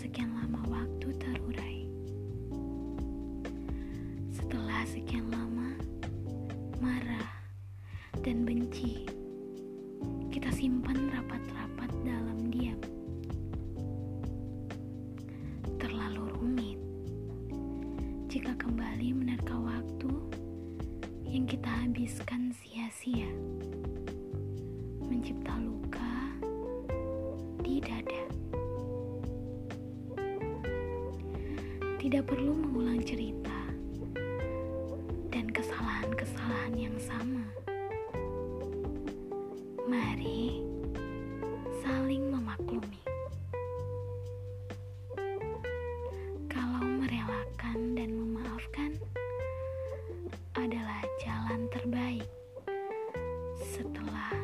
sekian lama waktu terurai. Setelah sekian lama, marah dan benci kita simpan rapat-rapat dalam diam. Terlalu rumit jika kembali menerka waktu yang kita habiskan sia-sia, mencipta luka di dada. Tidak perlu mengulang cerita dan kesalahan-kesalahan yang sama. Mari saling memaklumi. Kalau merelakan dan memaafkan adalah jalan terbaik setelah